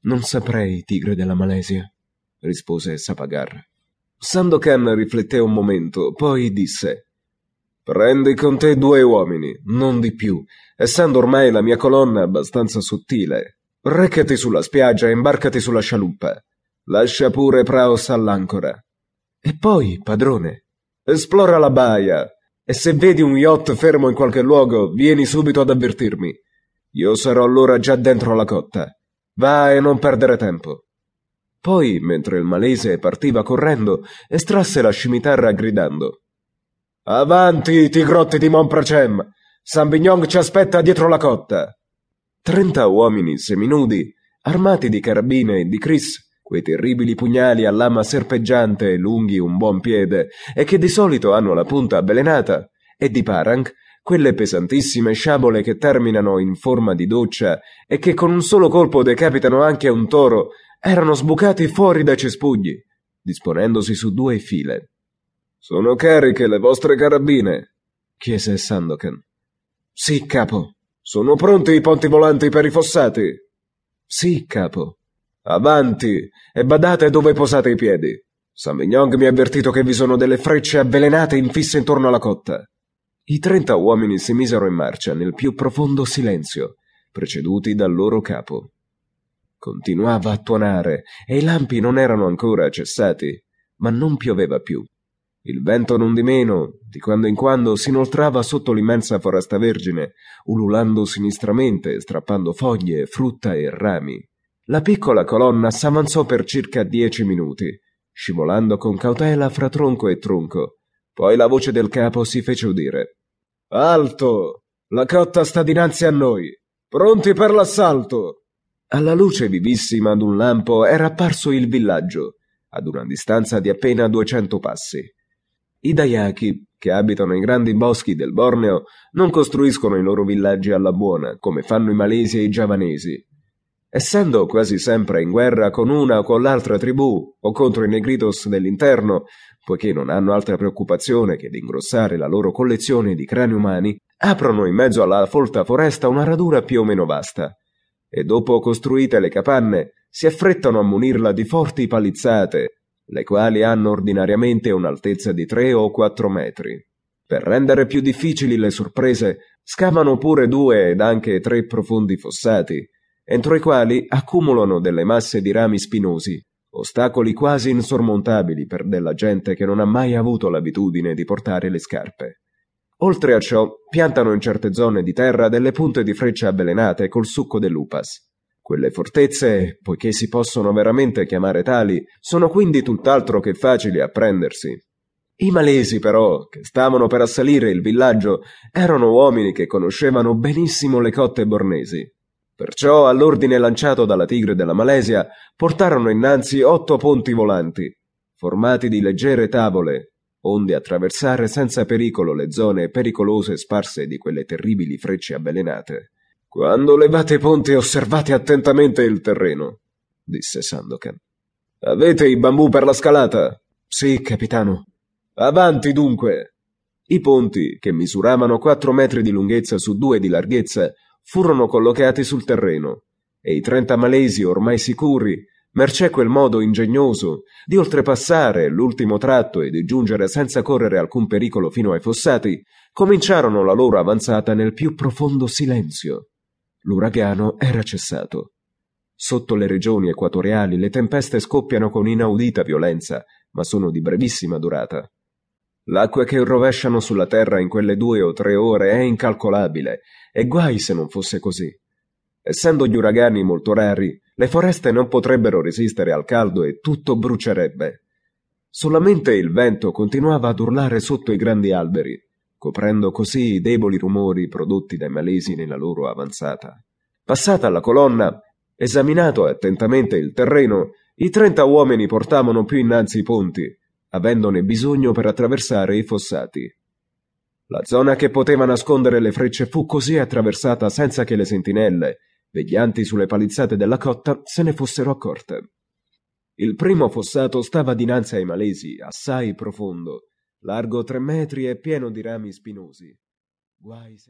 «Non saprei, tigre della Malesia», rispose Sapagar. Sandokan rifletté un momento, poi disse: «Prendi con te 2 uomini, non di più, essendo ormai la mia colonna abbastanza sottile. Recati sulla spiaggia e imbarcati sulla scialuppa. Lascia pure Praos all'ancora. E poi, padrone, esplora la baia, e se vedi un yacht fermo in qualche luogo, vieni subito ad avvertirmi. Io sarò allora già dentro la cotta. Va e non perdere tempo». Poi, mentre il malese partiva correndo, estrasse la scimitarra gridando: «Avanti, tigrotti di Montpracem! San Bignon ci aspetta dietro la cotta!» 30 uomini seminudi, armati di carabine e di cris, quei terribili pugnali a lama serpeggiante e lunghi un buon piede, e che di solito hanno la punta avvelenata, e di parang, quelle pesantissime sciabole che terminano in forma di doccia e che con un solo colpo decapitano anche un toro, erano sbucati fuori dai cespugli, disponendosi su 2 file. «Sono cariche le vostre carabine?» chiese Sandokan. «Sì, capo». «Sono pronti i ponti volanti per i fossati?» «Sì, capo». «Avanti, e badate dove posate i piedi. Samyong mi ha avvertito che vi sono delle frecce avvelenate infisse intorno alla cotta». I 30 uomini si misero in marcia nel più profondo silenzio, preceduti dal loro capo. Continuava a tuonare e i lampi non erano ancora cessati, ma non pioveva più. Il vento nondimeno, di quando in quando, si inoltrava sotto l'immensa foresta vergine, ululando sinistramente, strappando foglie, frutta e rami. La piccola colonna s'avanzò per circa 10 minuti, scivolando con cautela fra tronco e tronco. Poi la voce del capo si fece udire: «Alto! La cotta sta dinanzi a noi! Pronti per l'assalto!» Alla luce vivissima d'un lampo era apparso il villaggio, ad una distanza di appena 200 passi. I dayaki, che abitano i grandi boschi del Borneo, non costruiscono i loro villaggi alla buona, come fanno i malesi e i giavanesi. Essendo quasi sempre in guerra con una o con l'altra tribù, o contro i negritos dell'interno, poiché non hanno altra preoccupazione che di ingrossare la loro collezione di crani umani, aprono in mezzo alla folta foresta una radura più o meno vasta, e dopo costruite le capanne si affrettano a munirla di forti palizzate, le quali hanno ordinariamente un'altezza di 3 o 4 metri. Per rendere più difficili le sorprese, scavano pure 2 ed anche 3 profondi fossati, entro i quali accumulano delle masse di rami spinosi, ostacoli quasi insormontabili per della gente che non ha mai avuto l'abitudine di portare le scarpe. Oltre a ciò, piantano in certe zone di terra delle punte di freccia avvelenate col succo dell'upas. Quelle fortezze, poiché si possono veramente chiamare tali, sono quindi tutt'altro che facili a prendersi. I malesi, però, che stavano per assalire il villaggio, erano uomini che conoscevano benissimo le cotte bornesi. Perciò, all'ordine lanciato dalla tigre della Malesia, portarono innanzi 8 ponti volanti, formati di leggere tavole, onde attraversare senza pericolo le zone pericolose sparse di quelle terribili frecce avvelenate. «Quando levate i ponti osservate attentamente il terreno», disse Sandokan. «Avete i bambù per la scalata?» «Sì, capitano». «Avanti dunque!» I ponti, che misuravano 4 metri di lunghezza su 2 di larghezza, furono collocati sul terreno, e i 30 malesi, ormai sicuri, mercé quel modo ingegnoso di oltrepassare l'ultimo tratto e di giungere senza correre alcun pericolo fino ai fossati, cominciarono la loro avanzata nel più profondo silenzio. L'uragano era cessato. Sotto le regioni equatoriali le tempeste scoppiano con inaudita violenza, ma sono di brevissima durata. L'acqua che rovesciano sulla terra in quelle 2 o 3 ore è incalcolabile, e guai se non fosse così. Essendo gli uragani molto rari, le foreste non potrebbero resistere al caldo e tutto brucierebbe. Solamente il vento continuava ad urlare sotto i grandi alberi, coprendo così i deboli rumori prodotti dai malesi nella loro avanzata. Passata la colonna, esaminato attentamente il terreno, i 30 uomini portavano più innanzi i ponti, avendone bisogno per attraversare i fossati. La zona che poteva nascondere le frecce fu così attraversata senza che le sentinelle, veglianti sulle palizzate della cotta, se ne fossero accorte. Il primo fossato stava dinanzi ai malesi, assai profondo, largo 3 metri e pieno di rami spinosi. Guai se...